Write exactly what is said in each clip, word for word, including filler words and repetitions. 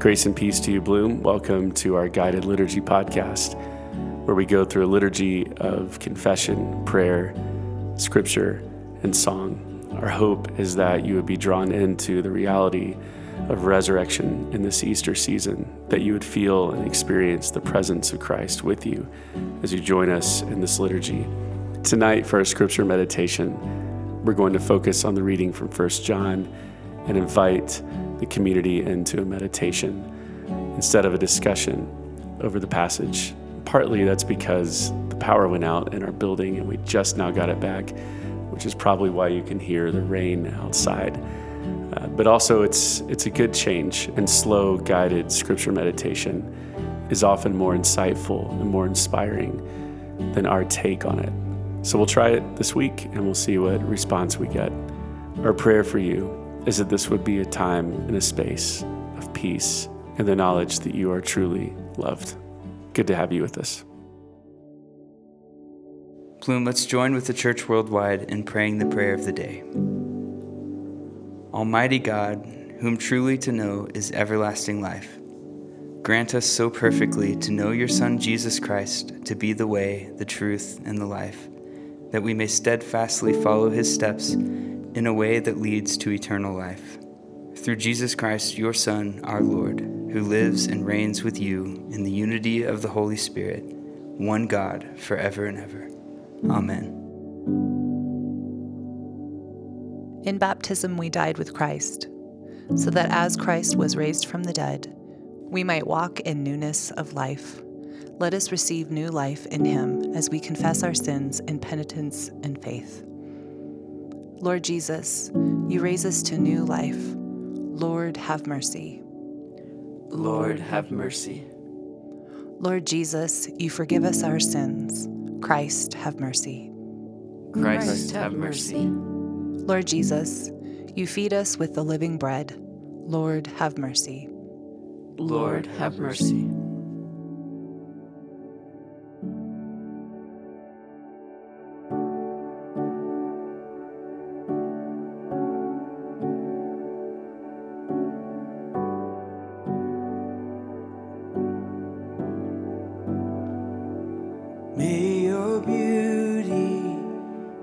Grace and peace to you, Bloom. Welcome to our guided liturgy podcast, where we go through a liturgy of confession, prayer, scripture, and song. Our hope is that you would be drawn into the reality of resurrection in this Easter season, that you would feel and experience the presence of Christ with you as you join us in this liturgy. Tonight, for our scripture meditation, we're going to focus on the reading from First John and invite the community into a meditation instead of a discussion over the passage. Partly that's because the power went out in our building and we just now got it back, which is probably why you can hear the rain outside. Uh, but also it's it's a good change, and slow, guided scripture meditation is often more insightful and more inspiring than our take on it. So we'll try it this week and we'll see what response we get. Our prayer for you is that this would be a time and a space of peace and the knowledge that you are truly loved. Good to have you with us. Bloom, let's join with the church worldwide in praying the prayer of the day. Almighty God, whom truly to know is everlasting life, grant us so perfectly to know your Son, Jesus Christ, to be the way, the truth, and the life, that we may steadfastly follow his steps in a way that leads to eternal life. Through Jesus Christ, your Son, our Lord, who lives and reigns with you in the unity of the Holy Spirit, one God, forever and ever. Amen. In baptism, we died with Christ, so that as Christ was raised from the dead, we might walk in newness of life. Let us receive new life in him as we confess our sins in penitence and faith. Lord Jesus, you raise us to new life. Lord, have mercy. Lord, have mercy. Lord Jesus, you forgive us our sins. Christ, have mercy. Christ, Christ have mercy. Lord Jesus, you feed us with the living bread. Lord, have mercy. Lord, have mercy. May your beauty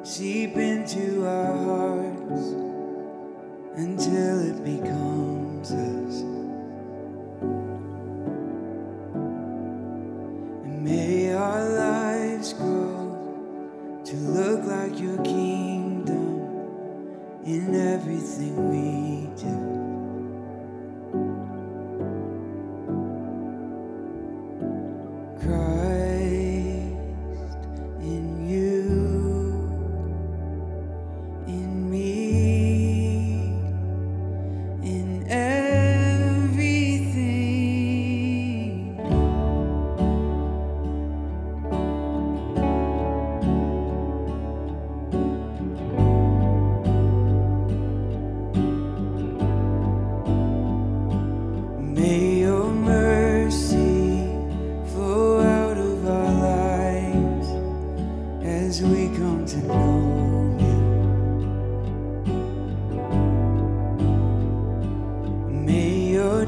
seep into our hearts until it becomes us. And may our lives grow to look like your kingdom in everything we do.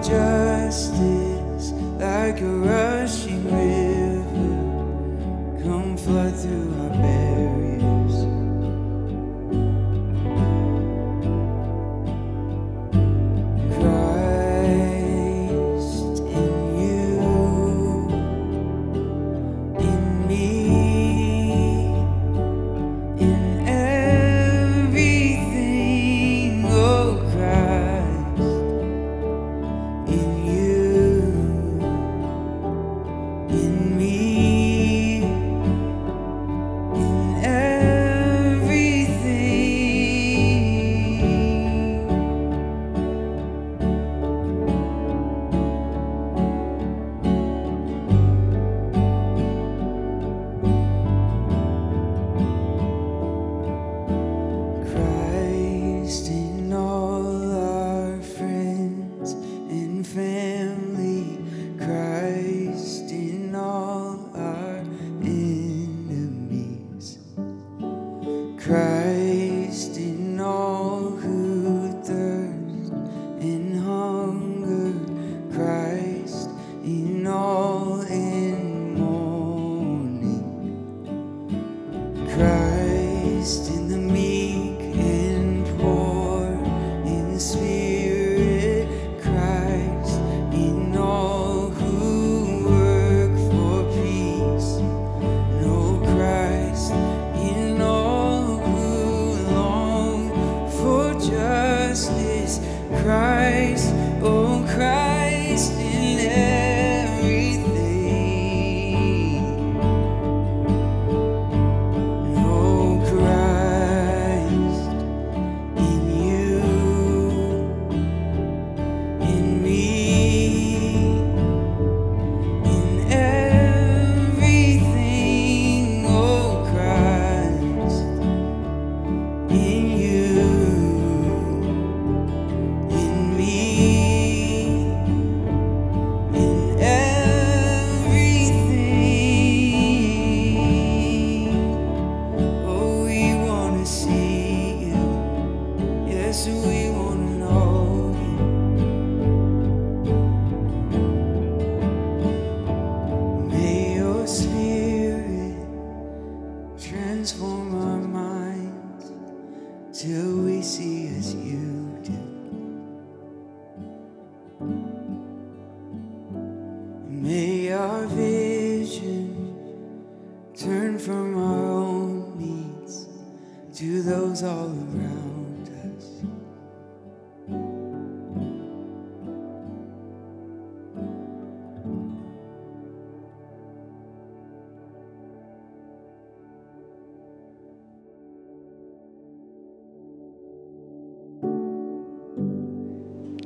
Justice, like a rushing river, come flood through our barriers. Christ in you, in me, in everything, oh Christ. Christ in all who thirst and hunger, Christ.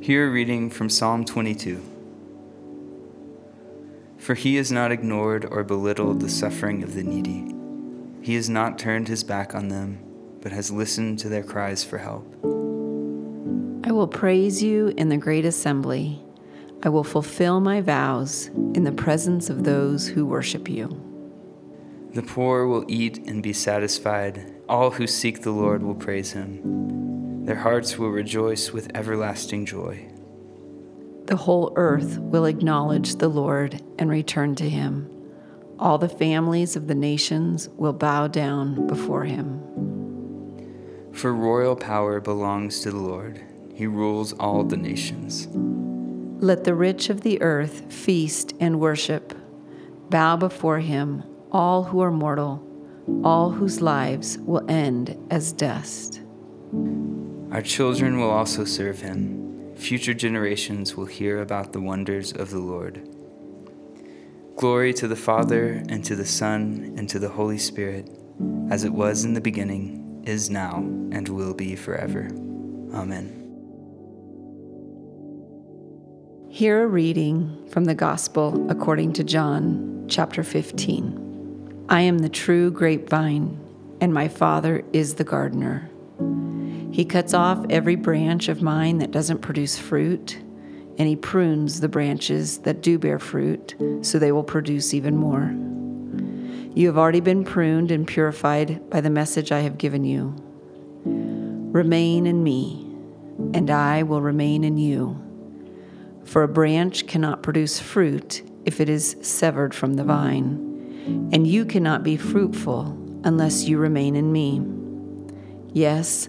Hear a reading from Psalm twenty-two. For he has not ignored or belittled the suffering of the needy. He has not turned his back on them, but has listened to their cries for help. I will praise you in the great assembly. I will fulfill my vows in the presence of those who worship you. The poor will eat and be satisfied. All who seek the Lord will praise him. Their hearts will rejoice with everlasting joy. The whole earth will acknowledge the Lord and return to him. All the families of the nations will bow down before him. For royal power belongs to the Lord. He rules all the nations. Let the rich of the earth feast and worship. Bow before him, all who are mortal, all whose lives will end as dust. Our children will also serve him. Future generations will hear about the wonders of the Lord. Glory to the Father, and to the Son, and to the Holy Spirit, as it was in the beginning, is now, and will be forever. Amen. Hear a reading from the Gospel according to John, chapter fifteen. I am the true grapevine, and my Father is the gardener. He cuts off every branch of mine that doesn't produce fruit, and he prunes the branches that do bear fruit, so they will produce even more. You have already been pruned and purified by the message I have given you. Remain in me, and I will remain in you. For a branch cannot produce fruit if it is severed from the vine, and you cannot be fruitful unless you remain in me. Yes,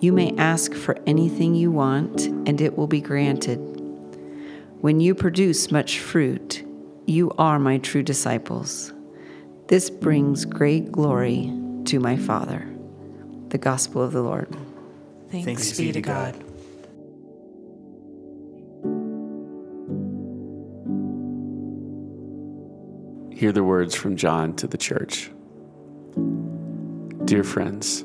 you may ask for anything you want, and it will be granted. When you produce much fruit, you are my true disciples. This brings great glory to my Father. The Gospel of the Lord. Thanks, Thanks be to God. Hear the words from John to the church. Dear friends,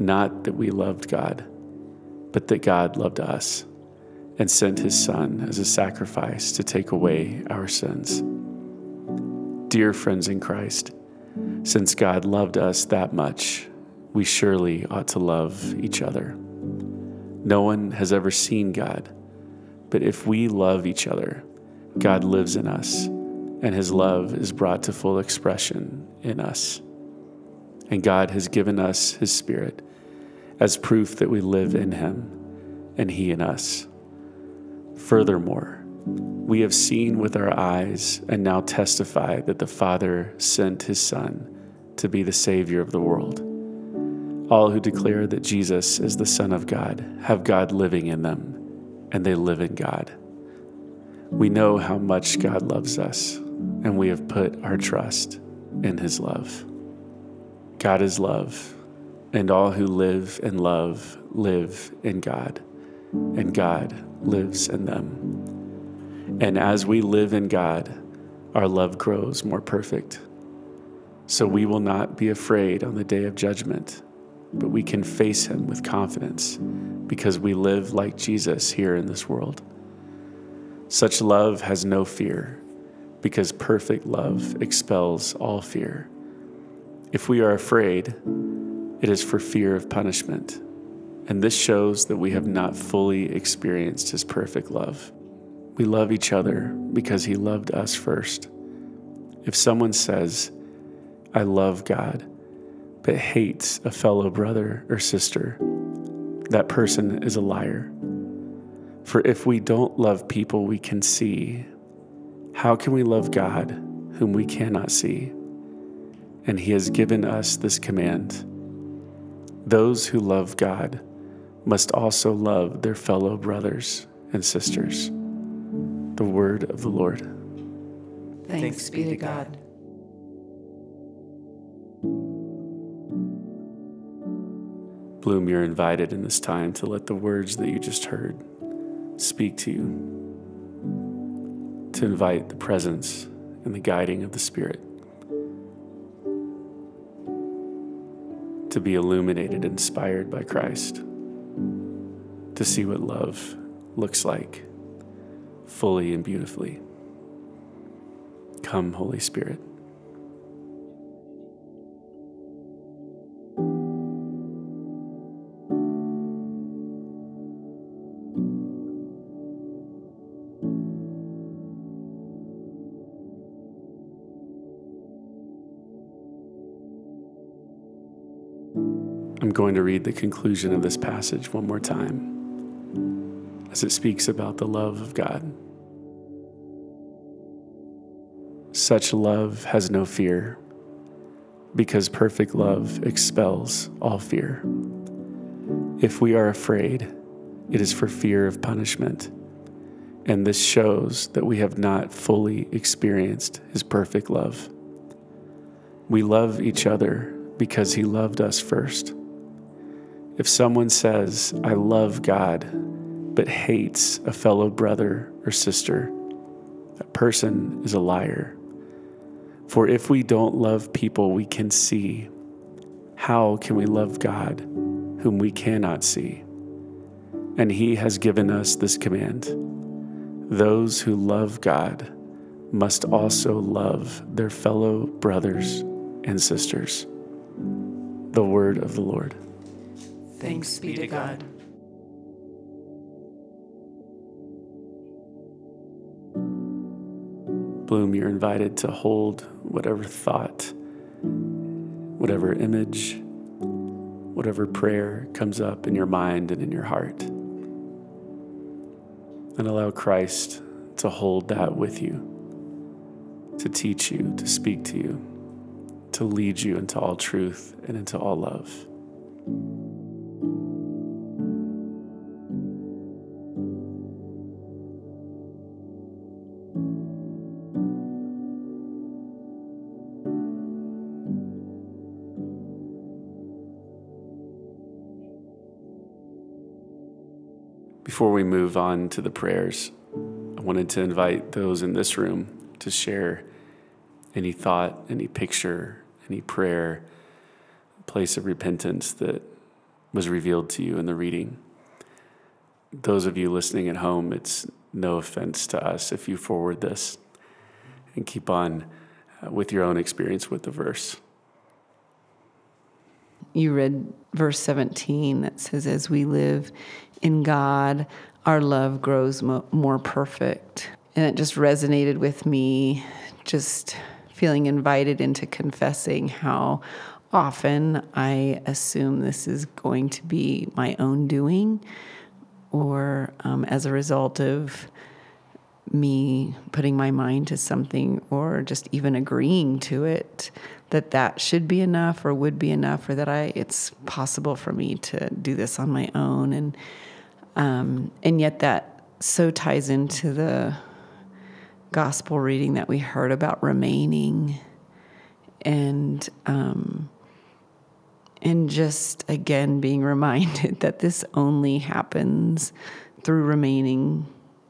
Not that we loved God, but that God loved us and sent his Son as a sacrifice to take away our sins. Dear friends in Christ, since God loved us that much, we surely ought to love each other. No one has ever seen God, but if we love each other, God lives in us, and his love is brought to full expression in us. And God has given us his Spirit as proof that we live in him and he in us. Furthermore, we have seen with our eyes and now testify that the Father sent his Son to be the Savior of the world. All who declare that Jesus is the Son of God have God living in them, and they live in God. We know how much God loves us, and we have put our trust in his love. God is love, and all who live in love live in God, and God lives in them. And as we live in God, our love grows more perfect. So we will not be afraid on the day of judgment, but we can face him with confidence because we live like Jesus here in this world. Such love has no fear because perfect love expels all fear. If we are afraid, it is for fear of punishment, and this shows that we have not fully experienced his perfect love. We love each other because he loved us first. If someone says, "I love God," but hates a fellow brother or sister, that person is a liar. For if we don't love people we can see, how can we love God whom we cannot see? And he has given us this command: those who love God must also love their fellow brothers and sisters. The word of the Lord. Thanks, Thanks be to God. Bloom, you're invited in this time to let the words that you just heard speak to you, to invite the presence and the guiding of the Spirit to be illuminated, inspired by Christ, to see what love looks like fully and beautifully. Come, Holy Spirit. I'm going to read the conclusion of this passage one more time, as it speaks about the love of God. Such love has no fear, because perfect love expels all fear. If we are afraid, it is for fear of punishment, and this shows that we have not fully experienced his perfect love. We love each other because he loved us first. If someone says, "I love God," but hates a fellow brother or sister, that person is a liar. For if we don't love people we can see, how can we love God whom we cannot see? And he has given us this command: those who love God must also love their fellow brothers and sisters. The word of the Lord. Thanks be to God. Bloom, you're invited to hold whatever thought, whatever image, whatever prayer comes up in your mind and in your heart. And allow Christ to hold that with you, to teach you, to speak to you, to lead you into all truth and into all love. Before we move on to the prayers, I wanted to invite those in this room to share any thought, any picture, any prayer, place of repentance that was revealed to you in the reading. Those of you listening at home, it's no offense to us if you forward this, and keep on with your own experience with the verse. You read verse seventeen that says, as we live in God, our love grows mo- more perfect. And it just resonated with me, just feeling invited into confessing how often I assume this is going to be my own doing, or um, as a result of me putting my mind to something, or just even agreeing to it, that that should be enough or would be enough, or that I it's possible for me to do this on my own. And um, and yet that so ties into the gospel reading that we heard about remaining, and um, and just again being reminded that this only happens through remaining.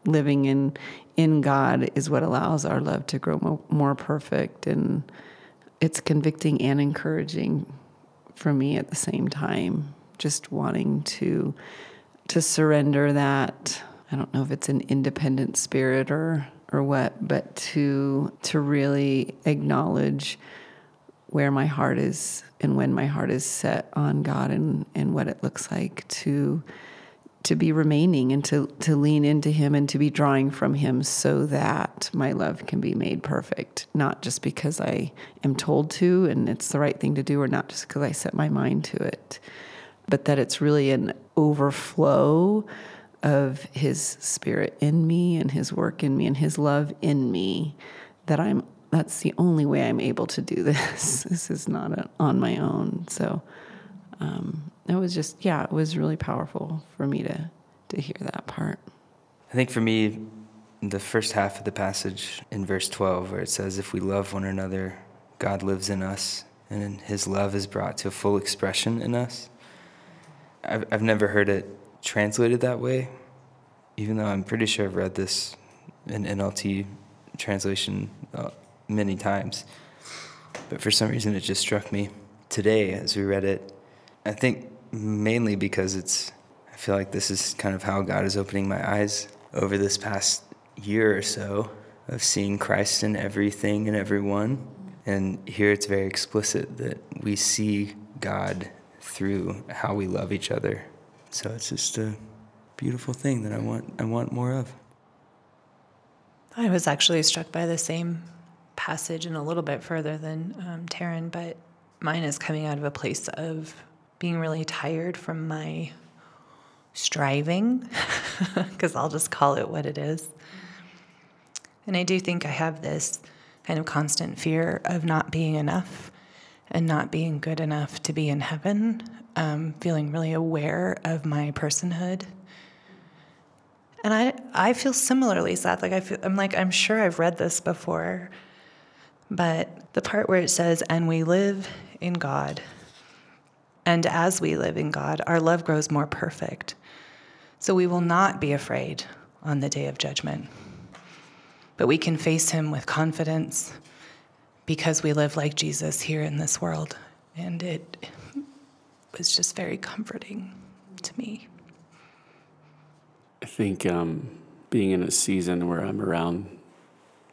Living in in God is what allows our love to grow mo- more perfect, and it's convicting and encouraging for me at the same time, just wanting to to surrender that. I don't know if it's an independent spirit or or what, but to to really acknowledge where my heart is and when my heart is set on God, and, and what it looks like to to be remaining, and to, to lean into him, and to be drawing from him, so that my love can be made perfect, not just because I am told to and it's the right thing to do, or not just because I set my mind to it, but that it's really an overflow of his spirit in me, and his work in me, and his love in me, that I'm, that's the only way I'm able to do this. This is not a, on my own. So, um, It was just, yeah, it was really powerful for me to, to hear that part. I think for me, the first half of the passage in verse twelve, where it says, if we love one another, God lives in us, and his love is brought to a full expression in us. I've, I've never heard it translated that way, even though I'm pretty sure I've read this in N L T translation uh, many times. But for some reason, it just struck me today as we read it. I think mainly because it's, I feel like this is kind of how God is opening my eyes over this past year or so, of seeing Christ in everything and everyone. And here it's very explicit that we see God through how we love each other. So it's just a beautiful thing that I want, I want more of. I was actually struck by the same passage, and a little bit further than um, Taryn, but mine is coming out of a place of being really tired from my striving, because I'll just call it what it is. And I do think I have this kind of constant fear of not being enough and not being good enough to be in heaven, um, feeling really aware of my personhood. And I I feel similarly sad. Like I feel, I'm like, I'm sure I've read this before, but the part where it says, and we live in God, and as we live in God, our love grows more perfect. So we will not be afraid on the day of judgment. But we can face him with confidence because we live like Jesus here in this world. And it was just very comforting to me. I think um, being in a season where I'm around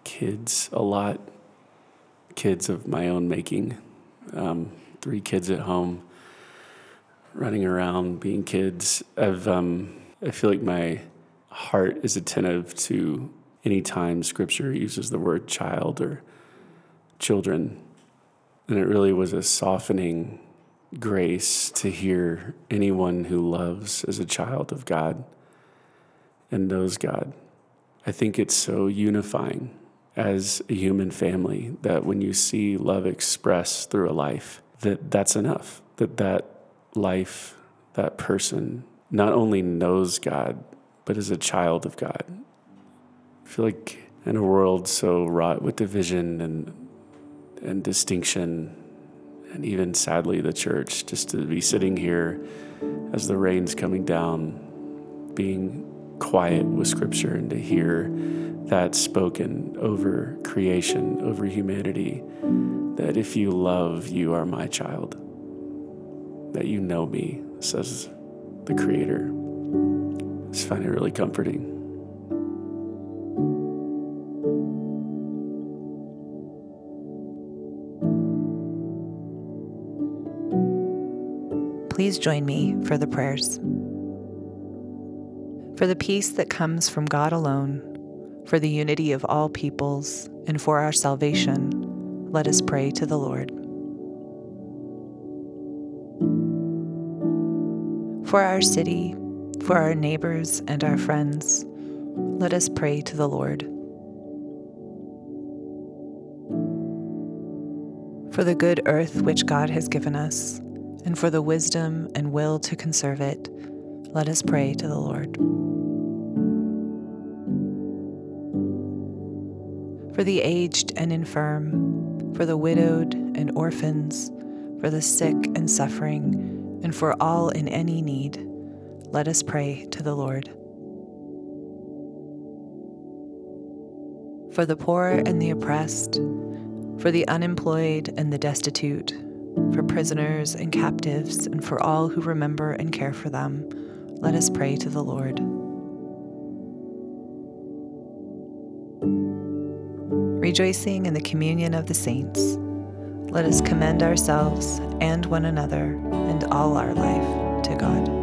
kids a lot, kids of my own making, um, three kids at home, running around, being kids, I've, um, I feel like my heart is attentive to any time Scripture uses the word child or children. And it really was a softening grace to hear anyone who loves as a child of God and knows God. I think it's so unifying as a human family that when you see love expressed through a life, that that's enough, that that life, that person not only knows God, but is a child of God. I feel like in a world so wrought with division and and distinction, and even sadly the church, just to be sitting here as the rain's coming down, being quiet with Scripture, and to hear that spoken over creation, over humanity, that if you love, you are my child. That you know me, says the Creator. I just find it really comforting. please join me for the prayers. For the peace that comes from God alone, for the unity of all peoples, and for our salvation, let us pray to the Lord. For our city, for our neighbors and our friends, let us pray to the Lord. For the good earth which God has given us, and for the wisdom and will to conserve it, let us pray to the Lord. For the aged and infirm, for the widowed and orphans, for the sick and suffering, and for all in any need, let us pray to the Lord. For the poor and the oppressed, for the unemployed and the destitute, for prisoners and captives, and for all who remember and care for them, let us pray to the Lord. Rejoicing in the communion of the saints, let us commend ourselves and one another and all our life to God.